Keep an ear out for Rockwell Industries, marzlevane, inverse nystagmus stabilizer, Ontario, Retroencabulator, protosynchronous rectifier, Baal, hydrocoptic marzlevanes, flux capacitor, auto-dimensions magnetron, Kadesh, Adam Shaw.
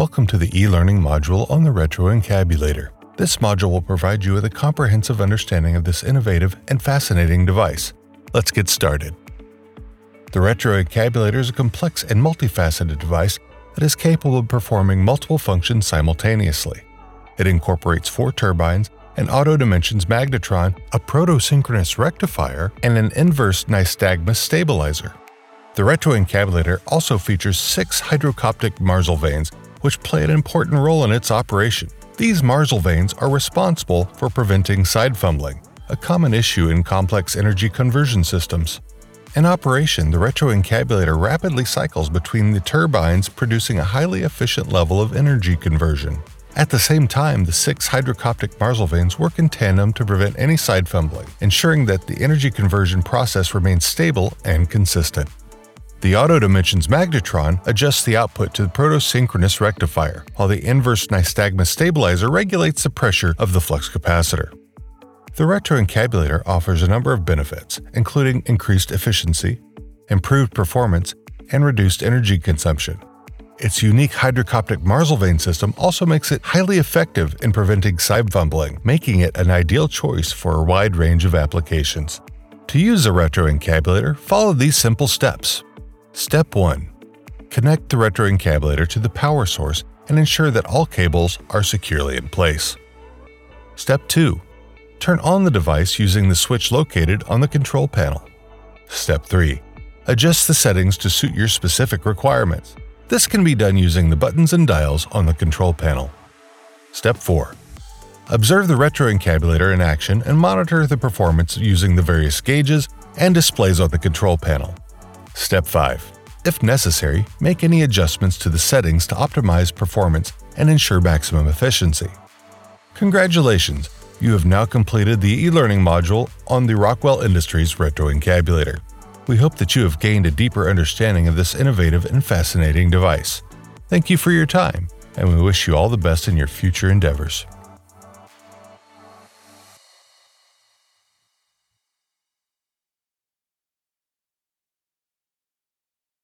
Welcome to the e-learning module on the Retroencabulator. This module will provide you with a comprehensive understanding of this innovative and fascinating device. Let's get started. The Retroencabulator is a complex and multifaceted device that is capable of performing multiple functions simultaneously. It incorporates 4 turbines, an auto-dimensions magnetron, a protosynchronous rectifier, and an inverse nystagmus stabilizer. The Retroencabulator also features 6 hydrocoptic marzlevanes, which play an important role in its operation. These marzlevanes are responsible for preventing side fumbling, a common issue in complex energy conversion systems. In operation, the Retroencabulator rapidly cycles between the turbines, producing a highly efficient level of energy conversion. At the same time, the 6 hydrocoptic marzlevanes work in tandem to prevent any side fumbling, ensuring that the energy conversion process remains stable and consistent. The auto-dimensions magnetron adjusts the output to the protosynchronous rectifier, while the inverse nystagmus stabilizer regulates the pressure of the flux capacitor. The Retroencabulator offers a number of benefits, including increased efficiency, improved performance, and reduced energy consumption. Its unique hydrocoptic marzlevane system also makes it highly effective in preventing side fumbling, making it an ideal choice for a wide range of applications. To use the Retroencabulator, follow these simple steps. Step 1. Connect the Retroencabulator to the power source and ensure that all cables are securely in place. Step 2. Turn on the device using the switch located on the control panel. Step 3. Adjust the settings to suit your specific requirements. This can be done using the buttons and dials on the control panel. Step 4. Observe the Retroencabulator in action and monitor the performance using the various gauges and displays on the control panel. Step 5. If necessary, make any adjustments to the settings to optimize performance and ensure maximum efficiency. Congratulations! You have now completed the e-learning module on the Rockwell Industries Retroencabulator. We hope that you have gained a deeper understanding of this innovative and fascinating device. Thank you for your time, and we wish you all the best in your future endeavors.